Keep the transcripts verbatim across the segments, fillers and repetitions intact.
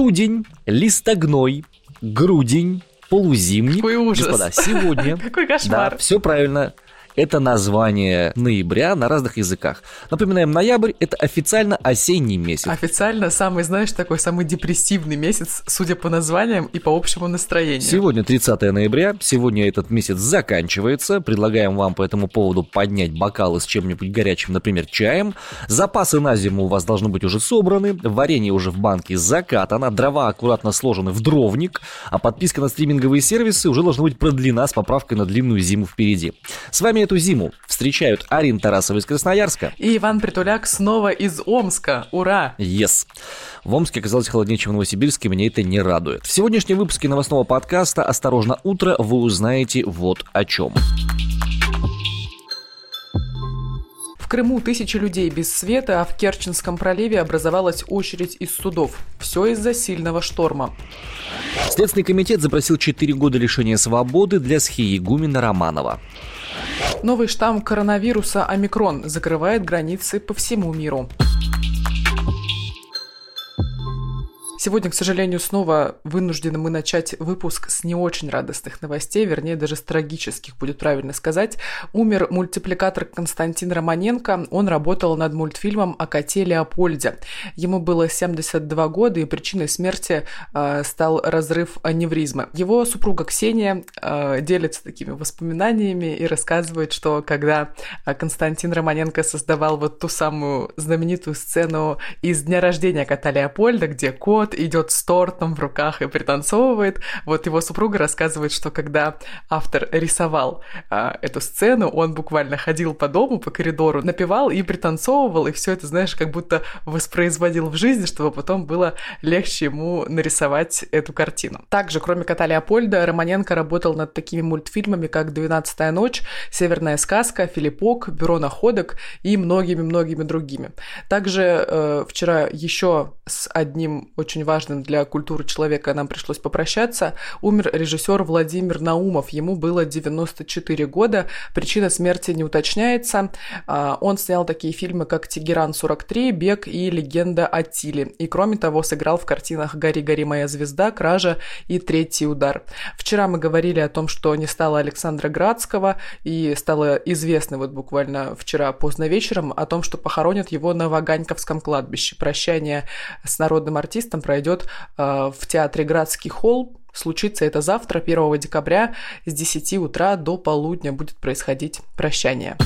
Студень, листогной, грудень, полузимний. Какой ужас. Господа, сегодня... Какой кошмар. Да, все правильно. Это название ноября на разных языках. Напоминаем, ноябрь – это официально осенний месяц. Официально самый, знаешь, такой самый депрессивный месяц, судя по названиям и по общему настроению. Сегодня тридцатое ноября, сегодня этот месяц заканчивается. Предлагаем вам по этому поводу поднять бокалы с чем-нибудь горячим, например, чаем. Запасы на зиму у вас должны быть уже собраны, варенье уже в банке закатано, дрова аккуратно сложены в дровник, а подписка на стриминговые сервисы уже должна быть продлена с поправкой на длинную зиму впереди. С вами эту зиму встречают Арина Тарасова из Красноярска и Иван Притуляк снова из Омска. Ура! Yes! В Омске оказалось холоднее, чем в Новосибирске, меня это не радует. В сегодняшнем выпуске новостного подкаста «Осторожно, утро!» вы узнаете вот о чем. В Крыму тысячи людей без света, а в Керченском проливе образовалась очередь из судов. Все из-за сильного шторма. Следственный комитет запросил четыре года лишения свободы для схиегумена Романова. Новый штамм коронавируса «Омикрон» закрывает границы по всему миру. Сегодня, к сожалению, снова вынуждены мы начать выпуск с не очень радостных новостей, вернее, даже с трагических, будет правильно сказать. Умер мультипликатор Константин Романенко, он работал над мультфильмом о коте Леопольде. Ему было семьдесят два года, и причиной смерти э, стал разрыв аневризмы. Его супруга Ксения э, делится такими воспоминаниями и рассказывает, что когда Константин Романенко создавал вот ту самую знаменитую сцену из «Дня рождения кота Леопольда», где кот идет с тортом в руках и пританцовывает. Вот его супруга рассказывает, что когда автор рисовал а, эту сцену, он буквально ходил по дому, по коридору, напевал и пританцовывал, и все это, знаешь, как будто воспроизводил в жизни, чтобы потом было легче ему нарисовать эту картину. Также, кроме кота Леопольда, Романенко работал над такими мультфильмами, как «Двенадцатая ночь», «Северная сказка», «Филиппок», «Бюро находок» и многими-многими другими. Также э, вчера еще с одним очень очень важным для культуры человека нам пришлось попрощаться. Умер режиссер Владимир Наумов. Ему было девяносто четыре года. Причина смерти не уточняется. Он снял такие фильмы, как «Тегеран сорок три», «Бег» и «Легенда о Тиле». И, кроме того, сыграл в картинах «Гори, гори, моя звезда», «Кража» и «Третий удар». Вчера мы говорили о том, что не стало Александра Градского, и стало известно вот буквально вчера поздно вечером о том, что похоронят его на Ваганьковском кладбище. Прощание с народным артистом пройдет э, в театре «Градский холл». Случится это завтра, первого декабря, с десяти утра до полудня будет происходить прощание.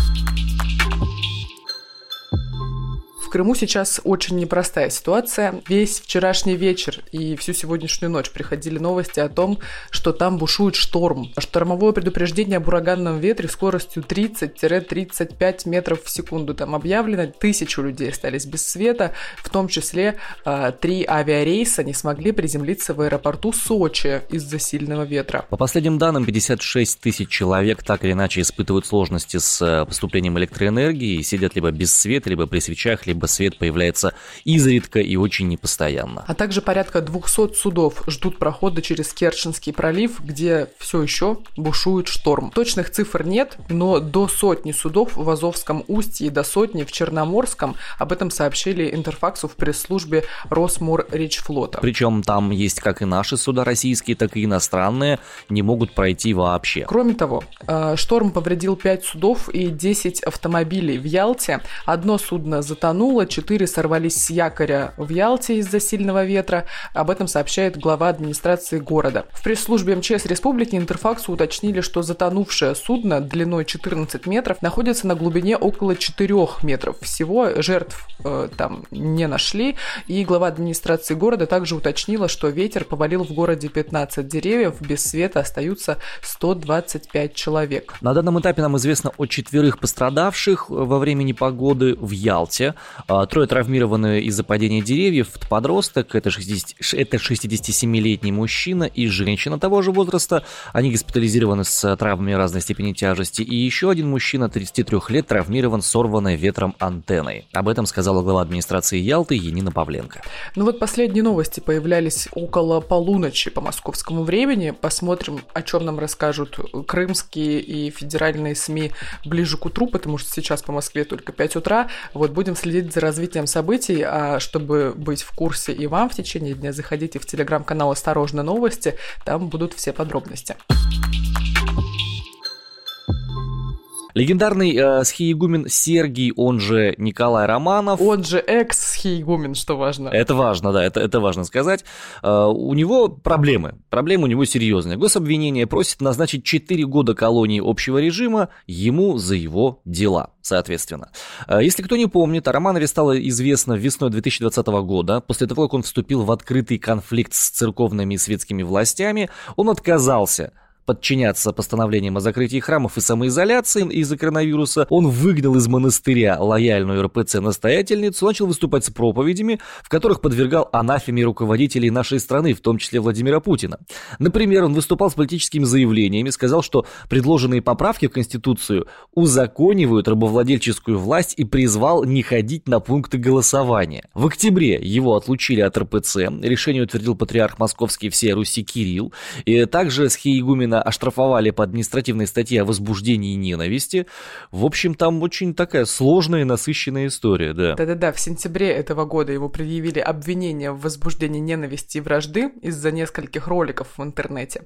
В Крыму сейчас очень непростая ситуация. Весь вчерашний вечер и всю сегодняшнюю ночь приходили новости о том, что там бушует шторм. Штормовое предупреждение об ураганном ветре скоростью тридцать-тридцать пять метров в секунду там объявлено. Тысячу людей остались без света, в том числе э, три авиарейса не смогли приземлиться в аэропорту Сочи из-за сильного ветра. По последним данным, пятьдесят шесть тысяч человек так или иначе испытывают сложности с поступлением электроэнергии и сидят либо без света, либо при свечах, либо свет появляется изредка и очень непостоянно. А также порядка двести судов ждут прохода через Керченский пролив, где все еще бушует шторм. Точных цифр нет, но до сотни судов в Азовском устье и до сотни в Черноморском. Об этом сообщили Интерфаксу в пресс-службе Росморречфлота. Причем там есть как и наши суда российские, так и иностранные, не могут пройти вообще. Кроме того, шторм повредил пять судов и десять автомобилей в Ялте. Одно судно затонуло, четыре сорвались с якоря в Ялте из-за сильного ветра. Об этом сообщает глава администрации города. В пресс-службе МЧС Республики Интерфаксу уточнили, что затонувшее судно длиной четырнадцать метров находится на глубине около четырех метров. Всего жертв э, там не нашли. И глава администрации города также уточнила, что ветер повалил в городе пятнадцать деревьев. Без света остаются сто двадцать пять человек. На данном этапе нам известно о четверых пострадавших во время непогоды в Ялте. Трое травмированы из-за падения деревьев. Подросток, это, шестидесяти, это шестидесятисемилетний мужчина и женщина того же возраста. Они госпитализированы с травмами разной степени тяжести. И еще один мужчина, тридцати трёх лет, травмирован сорванной ветром антенной. Об этом сказала глава администрации Ялты Янина Павленко. Ну вот последние новости появлялись около полуночи по московскому времени. Посмотрим, о чем нам расскажут крымские и федеральные СМИ ближе к утру, потому что сейчас по Москве только пять утра. Вот будем следить следить за развитием событий, а чтобы быть в курсе и вам в течение дня, заходите в телеграм-канал «Осторожно! Новости», там будут все подробности. Легендарный э, схиигумен Сергий, он же Николай Романов. Он же экс-схиигумен, что важно. Это важно, да, это, это важно сказать. Э, у него проблемы, проблемы у него серьезные. Гособвинение просит назначить четыре года колонии общего режима ему за его дела, соответственно. Э, если кто не помнит, о Романове стало известно весной две тысячи двадцатого года. После того, как он вступил в открытый конфликт с церковными и светскими властями, он отказался подчиняться постановлениям о закрытии храмов и самоизоляции из-за коронавируса. Он выгнал из монастыря лояльную эр пэ цэ-настоятельницу, начал выступать с проповедями, в которых подвергал анафеме руководителей нашей страны, в том числе Владимира Путина. Например, он выступал с политическими заявлениями, сказал, что предложенные поправки в Конституцию узаконивают рабовладельческую власть, и призвал не ходить на пункты голосования. В октябре его отлучили от эр пэ цэ, решение утвердил патриарх московский всей Руси Кирилл, и также схиигумена оштрафовали по административной статье о возбуждении ненависти. В общем, там очень такая сложная и насыщенная история, да. Да-да-да, в сентябре этого года ему предъявили обвинение в возбуждении ненависти и вражды из-за нескольких роликов в интернете.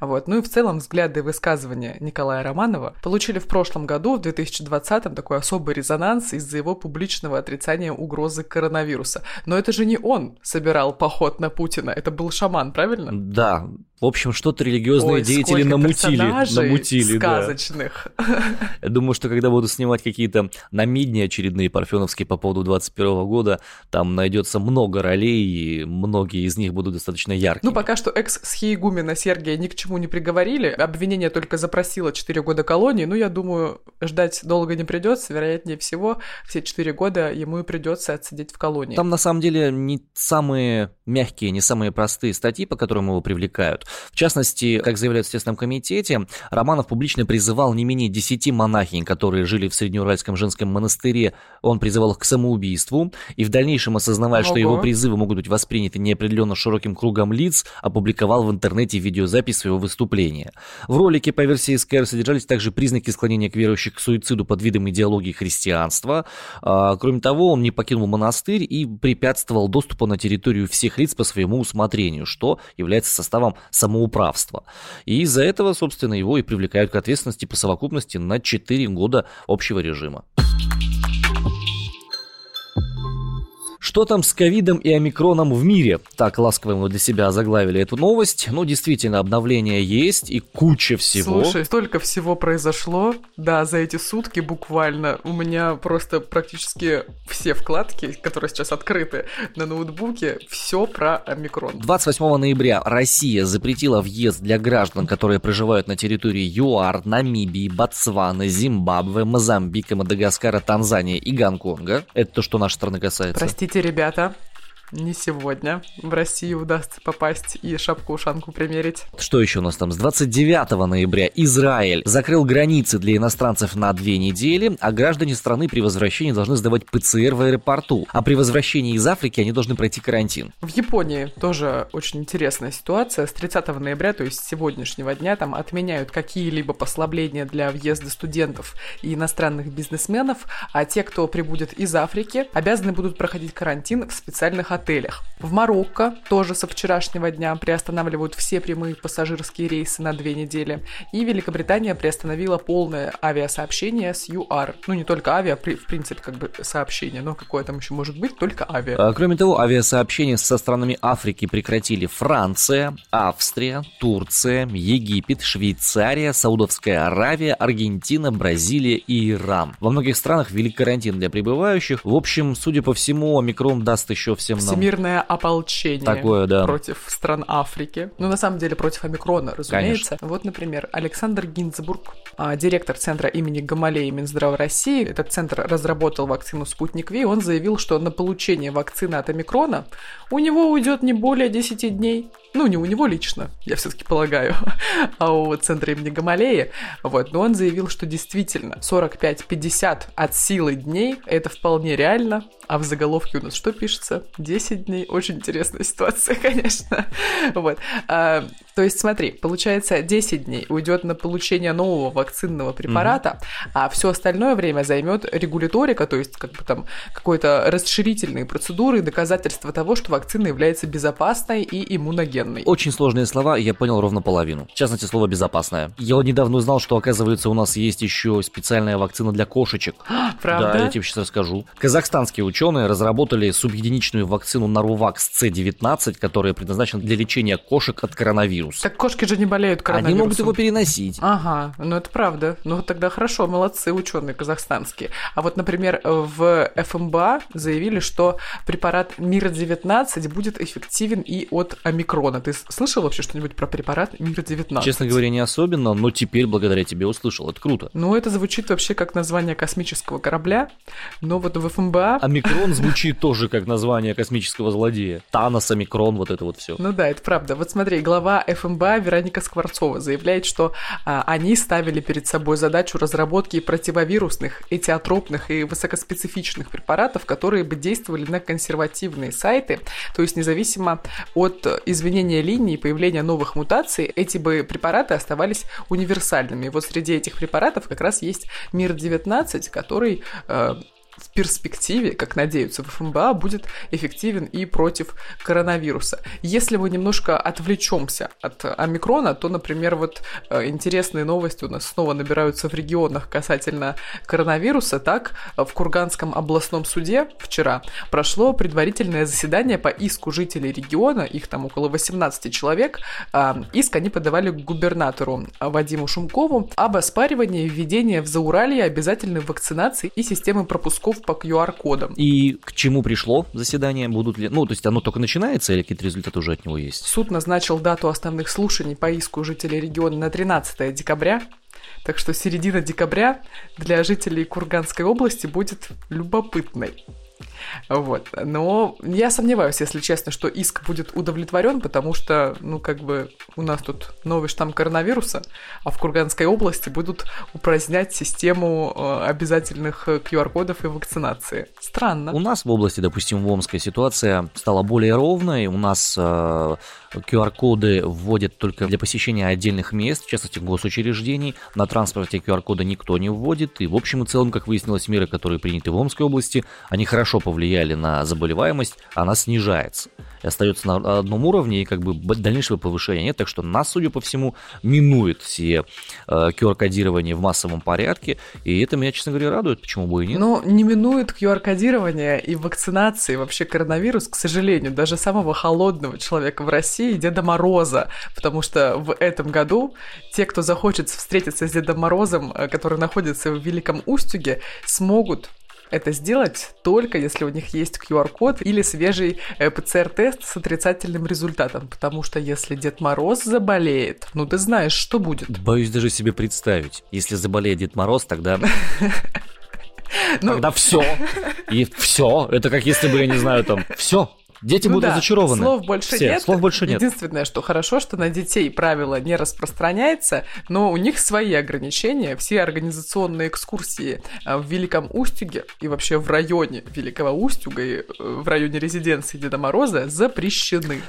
Вот. Ну и в целом взгляды и высказывания Николая Романова получили в прошлом году, в две тысячи двадцатом, такой особый резонанс из-за его публичного отрицания угрозы коронавируса. Но это же не он собирал поход на Путина, это был шаман, правильно? Да. В общем, что-то религиозные Ой, деятели намутили. намутили сказочных. Да. Я думаю, что когда буду снимать какие-то намедни очередные парфеновские по поводу двадцать первого года, там найдется много ролей, и многие из них будут достаточно яркими. Ну, пока что экс-схиигумена Сергия ни к чему не приговорили. Обвинение только запросило четыре года колонии. Ну, я думаю, ждать долго не придется. Вероятнее всего, все четыре года ему и придется отсидеть в колонии. Там, на самом деле, не самые мягкие, не самые простые статьи, по которым его привлекают. В частности, как заявляют в Следственном комитете, Романов публично призывал не менее десяти монахинь, которые жили в Среднеуральском женском монастыре, он призывал их к самоубийству, и в дальнейшем, осознавая, Ого. что его призывы могут быть восприняты неопределенно широким кругом лиц, опубликовал в интернете видеозапись своего выступления. В ролике, по версии СКР, содержались также признаки склонения к верующих к суициду под видом идеологии христианства. Кроме того, он не покинул монастырь и препятствовал доступу на территорию всех лиц по своему усмотрению, что является составом самоуправства. И из-за этого, собственно, его и привлекают к ответственности по совокупности на четыре года общего режима. Что там с ковидом и омикроном в мире? Так ласково мы для себя озаглавили эту новость. Ну, действительно, обновления есть и куча всего. Слушай, столько всего произошло, да, за эти сутки буквально. У меня просто практически все вкладки, которые сейчас открыты на ноутбуке, все про омикрон. двадцать восьмого ноября Россия запретила въезд для граждан, которые проживают на территории ЮАР, Намибии, Ботсваны, Зимбабве, Мозамбика, Мадагаскара, Танзании и Гонконга. Это то, что нашей страны касается. Простите, ребята, не сегодня в Россию удастся попасть и шапку-ушанку примерить. Что еще у нас там? С двадцать девятого ноября Израиль закрыл границы для иностранцев на две недели, а граждане страны при возвращении должны сдавать пэ цэ эр в аэропорту, а при возвращении из Африки они должны пройти карантин. В Японии тоже очень интересная ситуация. С тридцатого ноября, то есть с сегодняшнего дня, там отменяют какие-либо послабления для въезда студентов и иностранных бизнесменов, а те, кто прибудет из Африки, обязаны будут проходить карантин в специальных отелях. отелях. В Марокко тоже со вчерашнего дня приостанавливают все прямые пассажирские рейсы на две недели. И Великобритания приостановила полное авиасообщение с ЮАР. Ну, не только авиа, в принципе, как бы сообщение, но какое там еще может быть, только авиа. Кроме того, авиасообщение со странами Африки прекратили Франция, Австрия, Турция, Египет, Швейцария, Саудовская Аравия, Аргентина, Бразилия и Иран. Во многих странах ввели карантин для прибывающих. В общем, судя по всему, омикрон даст еще всем Всемирное ополчение такое, да, против стран Африки. Ну, на самом деле, против омикрона, разумеется. Конечно. Вот, например, Александр Гинзбург, директор Центра имени Гамалеи Минздрава России. Этот центр разработал вакцину «Спутник Ви». Он заявил, что на получение вакцины от омикрона у него уйдет не более десяти дней. Ну, не у него лично, я все-таки полагаю, а у Центра имени Гамалеи. Вот. Но он заявил, что действительно сорок пять - пятьдесят от силы дней – это вполне реально. А в заголовке у нас что пишется? десять дней. Очень интересная ситуация, конечно. Вот. А, То есть, смотри, получается, десять дней уйдет на получение нового вакцинного препарата, mm-hmm. а все остальное время займет регуляторика, то есть как бы там какой-то расширительные процедуры, доказательства того, что вакцина является безопасной и иммуногенной. Очень сложные слова, я понял ровно половину. В частности, слово «безопасная». Я вот недавно узнал, что, оказывается, у нас есть еще специальная вакцина для кошечек. Правда? Да, я тебе сейчас расскажу. Казахстанские ученые разработали субъединичную вакцину Нарувакс С девятнадцать, которая предназначена для лечения кошек от коронавируса. Так кошки же не болеют коронавирусом. Они могут его переносить. Ага, ну это правда. Ну тогда хорошо, молодцы ученые казахстанские. А вот, например, в эф эм бэ а заявили, что препарат МИР девятнадцать будет эффективен и от омикрона. Ты слышал вообще что-нибудь про препарат МИР девятнадцать? Честно говоря, не особенно, но теперь благодаря тебе услышал. Это круто. Ну, это звучит вообще как название космического корабля, но вот в эф эм бэ а... Омикрон звучит тоже как название космического злодея. Танос, Омикрон, вот это вот все. Ну да, это правда. Вот смотри, глава эф эм бэ а Вероника Скворцова заявляет, что а, они ставили перед собой задачу разработки противовирусных, этиотропных и высокоспецифичных препаратов, которые бы действовали на консервативные сайты, то есть независимо от изменения линии и появления новых мутаций, эти бы препараты оставались универсальными. И вот среди этих препаратов как раз есть МИР девятнадцать, который... Э- в перспективе, как надеются в эф эм бэ а, будет эффективен и против коронавируса. Если мы немножко отвлечемся от омикрона, то, например, вот интересные новости у нас снова набираются в регионах касательно коронавируса. Так, в Курганском областном суде вчера прошло предварительное заседание по иску жителей региона, их там около восемнадцать человек. Иск они подавали к губернатору Вадиму Шумкову об оспаривании введения в Зауралье обязательной вакцинации и системы пропусков по ку ар кодам. И к чему пришло заседание? Будут ли... Ну, то есть оно только начинается или какие-то результаты уже от него есть? Суд назначил дату основных слушаний по иску жителей региона на тринадцатое декабря. Так что середина декабря для жителей Курганской области будет любопытной. Вот. Но я сомневаюсь, если честно, что иск будет удовлетворен, потому что, ну, как бы у нас тут новый штамм коронавируса, а в Курганской области будут упразднять систему обязательных ку ар кодов и вакцинации. Странно. У нас в области, допустим, в Омской ситуация стала более ровной. У нас э, ку ар коды вводят только для посещения отдельных мест, в частности, госучреждений. На транспорте ку ар коды никто не вводит. И в общем и целом, как выяснилось, меры, которые приняты в Омской области, они хорошо повлияли на заболеваемость, она снижается. И остается на одном уровне, и как бы дальнейшего повышения нет. Так что нас, судя по всему, минует все ку ар кодирование в массовом порядке. И это меня, честно говоря, радует, почему бы и нет. Но не минует ку ар кодирование и вакцинации, вообще коронавирус, к сожалению, даже самого холодного человека в России, Деда Мороза. Потому что в этом году те, кто захочет встретиться с Дедом Морозом, который находится в Великом Устюге, смогут это сделать только если у них есть ку ар код или свежий пэ цэ эр тест с отрицательным результатом, потому что если Дед Мороз заболеет, ну ты знаешь, что будет. Боюсь даже себе представить, если заболеет Дед Мороз, тогда... Тогда все, и все, это как если бы, я не знаю, там, все. Дети ну будут да, разочарованы. Слов больше Все, нет. Слов больше нет. Единственное, что хорошо, что на детей правило не распространяется, но у них свои ограничения. Все организационные экскурсии в Великом Устюге и вообще в районе Великого Устюга и в районе резиденции Деда Мороза запрещены.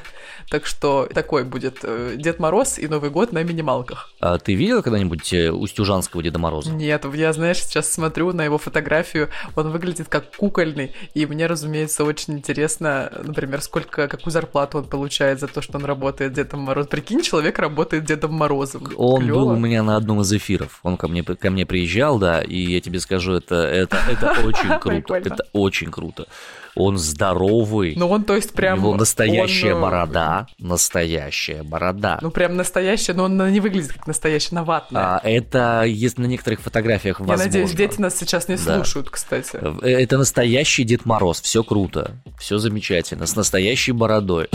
Так что такой будет Дед Мороз и Новый год на минималках. А ты видела когда-нибудь устюжанского Деда Мороза? Нет, я, знаешь, сейчас смотрю на его фотографию, он выглядит как кукольный, и мне, разумеется, очень интересно... Например, сколько, какую зарплату он получает за то, что он работает Дедом Морозом. Прикинь, человек работает Дедом Морозом. Он Клёво. Был у меня на одном из эфиров. Он ко мне, ко мне приезжал, да, и я тебе скажу, это, это, это очень круто. Это очень круто. Он здоровый. Ну, он, то есть, прям... У него настоящая он... борода. Настоящая борода. Ну, прям настоящая, но он не выглядит как настоящая, она ватная. А, это есть на некоторых фотографиях, возможно. Я надеюсь, дети нас сейчас не да. слушают, кстати. Это настоящий Дед Мороз. Все круто. Все замечательно. С настоящей бородой.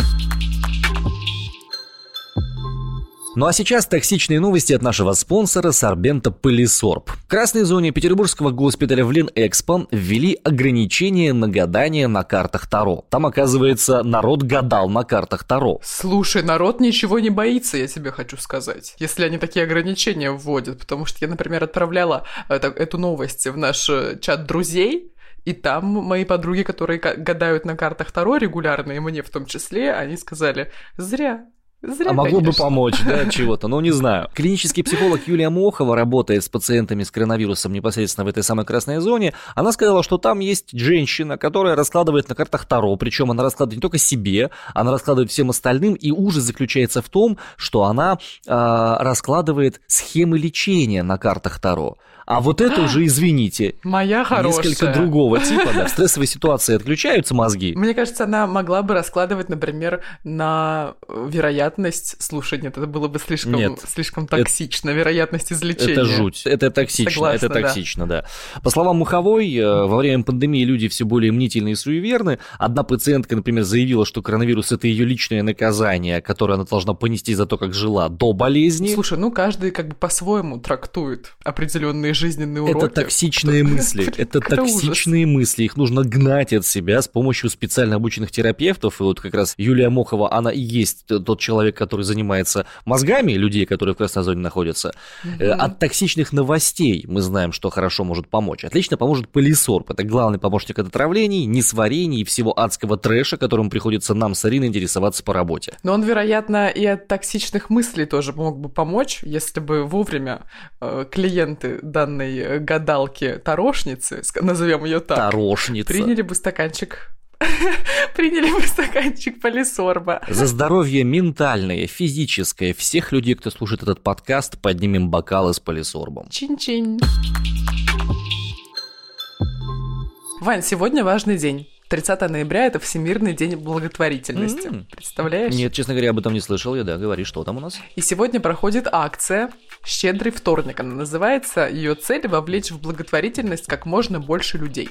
Ну а сейчас токсичные новости от нашего спонсора Сорбента Полисорб. В красной зоне петербургского госпиталя в Линэкспо ввели ограничение на гадание на картах Таро. Там, оказывается, народ гадал на картах Таро. Слушай, народ ничего не боится, я тебе хочу сказать, если они такие ограничения вводят. Потому что я, например, отправляла эту новость в наш чат друзей. И там мои подруги, которые гадают на картах Таро регулярно, и мне в том числе, они сказали: «Зря». Зря, а могло конечно. бы помочь, да, чего-то, но не знаю. Клинический психолог Юлия Мохова работает с пациентами с коронавирусом непосредственно в этой самой красной зоне. Она сказала, что там есть женщина, которая раскладывает на картах Таро, причем она раскладывает не только себе, она раскладывает всем остальным, и ужас заключается в том, что она э, раскладывает схемы лечения на картах Таро. А вот это уже, извините, моя хорошая. Несколько другого типа, да, в стрессовой ситуации отключаются мозги. Мне кажется, она могла бы раскладывать, например, на вероятность... Слушай, нет, это было бы слишком, нет, слишком токсично, это... вероятность излечения. Это жуть, это токсично, Согласна, это токсично, да. да. По словам Муховой, во время пандемии люди все более мнительны и суеверны. Одна пациентка, например, заявила, что коронавирус – это ее личное наказание, которое она должна понести за то, как жила до болезни. Слушай, ну каждый как бы по-своему трактует определенные жизненные уроки. Это токсичные это... мысли. Это, это токсичные ужас. мысли. Их нужно гнать от себя с помощью специально обученных терапевтов. И вот как раз Юлия Мохова, она и есть тот человек, который занимается мозгами людей, которые в красной зоне находятся. Угу. От токсичных новостей мы знаем, что хорошо может помочь. Отлично поможет полисорб. Это главный помощник от отравлений, несварений и всего адского трэша, которым приходится нам с Ариной интересоваться по работе. Но он, вероятно, и от токсичных мыслей тоже мог бы помочь, если бы вовремя клиенты дали данной гадалки-тарошницы, назовем ее так, Тарошница. приняли бы стаканчик... Приняли бы стаканчик полисорба. За здоровье ментальное, физическое всех людей, кто слушает этот подкаст, поднимем бокалы с полисорбом. Чин-чин. Вань, сегодня важный день. тридцатого ноября – это Всемирный день благотворительности. Mm-hmm. Представляешь? Нет, честно говоря, об этом не слышал. Я, да, говори, что там у нас? И сегодня проходит акция «Щедрый вторник». Она называется. Ее цель – вовлечь в благотворительность как можно больше людей.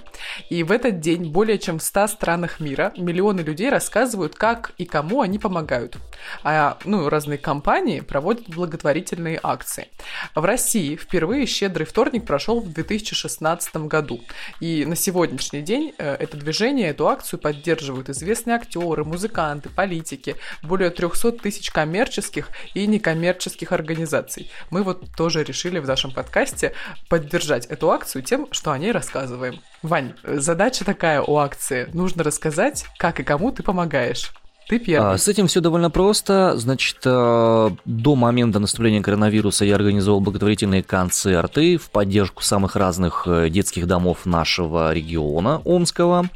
И в этот день более чем в ста странах мира миллионы людей рассказывают, как и кому они помогают. А, ну, разные компании проводят благотворительные акции. В России впервые «Щедрый вторник» прошел в две тысячи шестнадцатом году. И на сегодняшний день это движение, эту акцию поддерживают известные актеры, музыканты, политики, более трёхсот тысяч коммерческих и некоммерческих организаций. Мы вот тоже решили в нашем подкасте поддержать эту акцию тем, что о ней рассказываем. Вань, задача такая у акции. Нужно рассказать, как и кому ты помогаешь. Ты первый. С этим все довольно просто. Значит, до момента наступления коронавируса я организовал благотворительные концерты в поддержку самых разных детских домов нашего региона, Омского.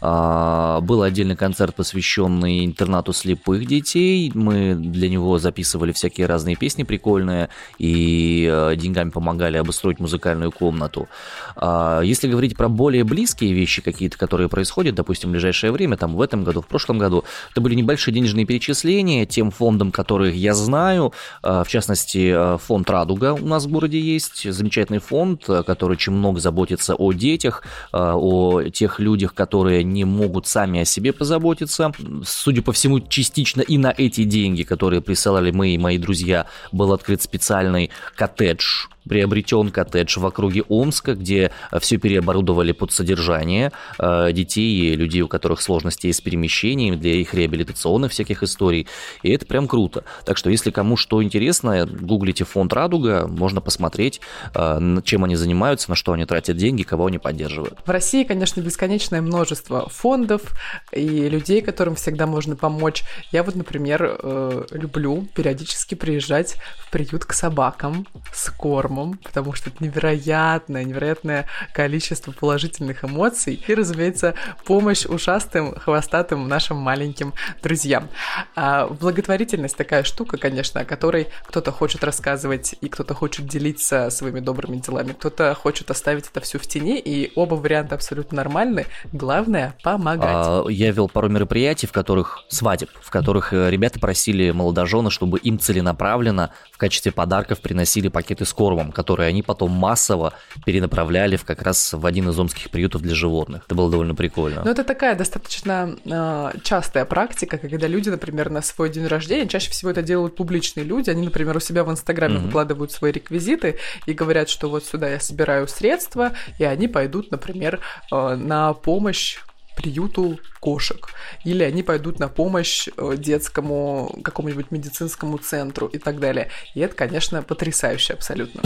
Был отдельный концерт, посвященный интернату слепых детей. Мы для него записывали всякие разные песни прикольные и деньгами помогали обустроить музыкальную комнату. Если говорить про более близкие вещи какие-то, которые происходят, допустим, в ближайшее время, там в этом году, в прошлом году, то были небольшие денежные перечисления тем фондам, которых я знаю, в частности, фонд «Радуга» у нас в городе есть, замечательный фонд, который очень много заботится о детях, о тех людях, которые не могут сами о себе позаботиться. Судя по всему, частично и на эти деньги, которые присылали мы и мои друзья, был открыт специальный коттедж, приобретен коттедж в округе Омска, где все переоборудовали под содержание детей и людей, у которых сложности с перемещением, для их реабилитационных всяких историй. И это прям круто. Так что, если кому что интересно, гуглите фонд «Радуга», можно посмотреть, чем они занимаются, на что они тратят деньги, кого они поддерживают. В России, конечно, бесконечное множество фондов и людей, которым всегда можно помочь. Я вот, например, люблю периодически приезжать в приют к собакам с кормом, потому что это невероятное, невероятное количество положительных эмоций и, разумеется, помощь ушастым, хвостатым нашим маленьким друзьям. А благотворительность такая штука, конечно, о которой кто-то хочет рассказывать и кто-то хочет делиться своими добрыми делами, кто-то хочет оставить это все в тени, и оба варианта абсолютно нормальны. Главное – помогать. Я вел пару мероприятий, в которых свадеб, в которых ребята просили молодожены, чтобы им целенаправленно в качестве подарков приносили пакеты с кормом, которые они потом массово перенаправляли в как раз в один из омских приютов для животных. Это было довольно прикольно. Но это такая достаточно э, частая практика, когда люди, например, на свой день рождения, чаще всего это делают публичные люди, они, например, у себя в Инстаграме mm-hmm. выкладывают свои реквизиты и говорят, что вот сюда я собираю средства, и они пойдут, например, э, на помощь приюту кошек, или они пойдут на помощь детскому какому-нибудь медицинскому центру и так далее. И это, конечно, потрясающе абсолютно.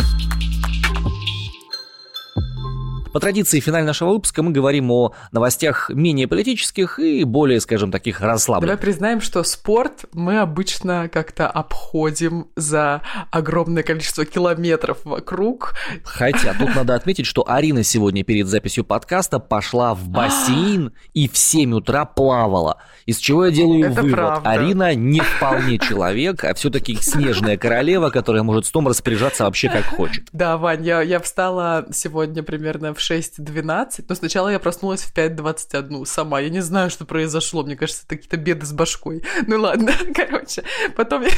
По традиции, в финале нашего выпуска мы говорим о новостях менее политических и более, скажем, таких расслабленных. Давай признаем, что спорт мы обычно как-то обходим за огромное количество километров вокруг. Хотя тут надо отметить, что Арина сегодня перед записью подкаста пошла в бассейн и в семь утра плавала. Из чего я делаю Это вывод. Правда. Арина не вполне человек, а все-таки снежная королева, которая может с том распоряжаться вообще как хочет. Да, Вань, я, я встала сегодня примерно в шесть двенадцать, но сначала я проснулась в пять двадцать один сама. Я не знаю, что произошло. Мне кажется, это какие-то беды с башкой. Ну ладно, короче. Потом я...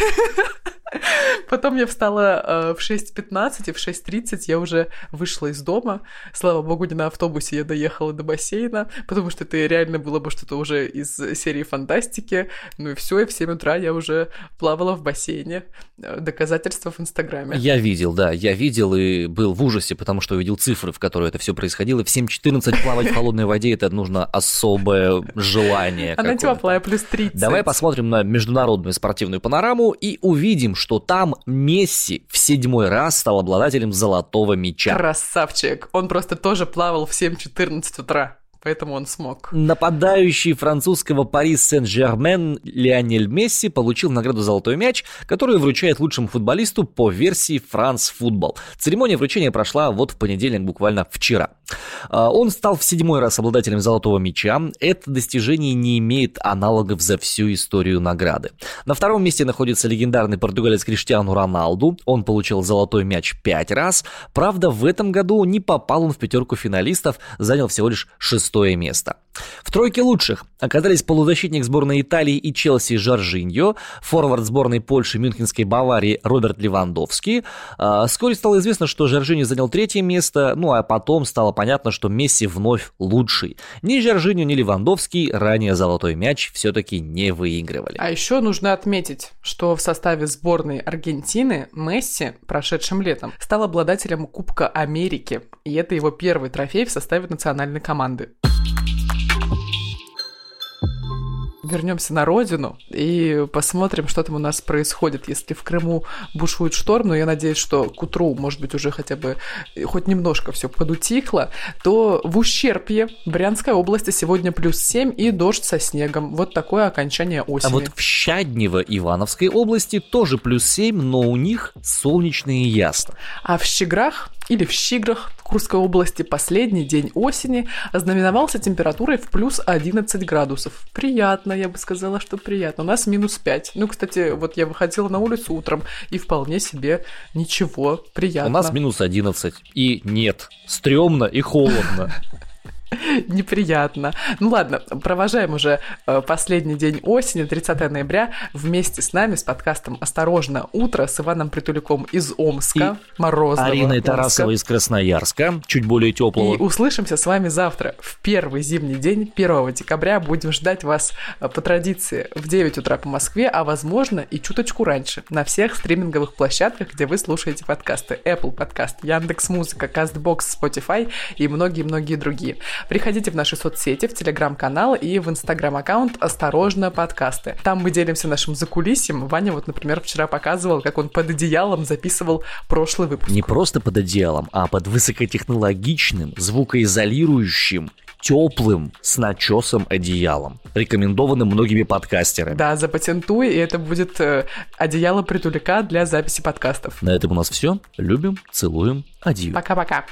Потом я встала в шесть пятнадцать, и в шесть тридцать я уже вышла из дома. Слава богу, не на автобусе я доехала до бассейна, потому что это реально было бы что-то уже из серии фантастики. Ну и все, и в семь утра я уже плавала в бассейне. Доказательства в Инстаграме. Я видел, да, я видел и был в ужасе, потому что увидел цифры, в которые это все происходило. В семь четырнадцать плавать в холодной воде — это нужно особое желание. Она теплая, плюс тридцать. Давай посмотрим на международную спортивную панораму и увидим, что там Месси в седьмой раз стал обладателем золотого мяча. Красавчик! Он просто тоже плавал в семь четырнадцать утра. Поэтому он смог. Нападающий французского Пари Сен-Жермен Лионель Месси получил награду «Золотой мяч», которую вручает лучшему футболисту по версии France Football. Церемония вручения прошла вот в понедельник, буквально вчера. Он стал в седьмой раз обладателем «Золотого мяча». Это достижение не имеет аналогов за всю историю награды. На втором месте находится легендарный португалец Криштиану Роналду. Он получил «Золотой мяч» пять раз. Правда, в этом году не попал он в пятерку финалистов, занял всего лишь шестой место. В тройке лучших оказались полузащитник сборной Италии и Челси Жоржиньо, форвард сборной Польши, Мюнхенской Баварии Роберт Левандовский. Вскоре стало известно, что Жоржиньо занял третье место, ну а потом стало понятно, что Месси вновь лучший. Ни Жоржиньо, ни Левандовский ранее «Золотой мяч» все-таки не выигрывали. А еще нужно отметить, что в составе сборной Аргентины Месси прошедшим летом стал обладателем Кубка Америки, и это его первый трофей в составе национальной команды. Вернемся на родину и посмотрим, что там у нас происходит. Если в Крыму бушует шторм, но я надеюсь, что к утру, может быть, уже хотя бы хоть немножко все подутихло, то в Ущербье Брянской области сегодня плюс семь и дождь со снегом. Вот такое окончание осени. А вот в Щадниво Ивановской области тоже плюс семь, но у них солнечные ясна. А в Щеграх или в Щиграх Курской области последний день осени ознаменовался температурой в плюс одиннадцать градусов. Приятно, я бы сказала, что приятно. У нас минус пять. Ну, кстати, вот я выходила на улицу утром, и вполне себе ничего, приятно. У нас минус одиннадцать. И нет, стрёмно и холодно. Неприятно. Ну ладно, провожаем уже последний день осени, тридцатого ноября, вместе с нами, с подкастом «Осторожно! Утро!» с Иваном Притуляком из Омска, и Морозного, Ариной Омска. Тарасовой из Красноярска, чуть более теплого. И услышимся с вами завтра, в первый зимний день, первого декабря. Будем ждать вас по традиции в девять утра по Москве, а возможно и чуточку раньше, на всех стриминговых площадках, где вы слушаете подкасты. Apple Podcast, Яндекс.Музыка, Castbox, Spotify и многие-многие другие. Приходите в наши соцсети, в телеграм-канал и в инстаграм-аккаунт «Осторожно! Подкасты». Там мы делимся нашим закулисьем. Ваня вот, например, вчера показывал, как он под одеялом записывал прошлый выпуск. Не просто под одеялом, а под высокотехнологичным, звукоизолирующим, теплым, с начесом одеялом, рекомендованным многими подкастерами. Да, запатентуй, и это будет э, одеяло Притуляка для записи подкастов. На этом у нас все. Любим, целуем, адью. Пока-пока.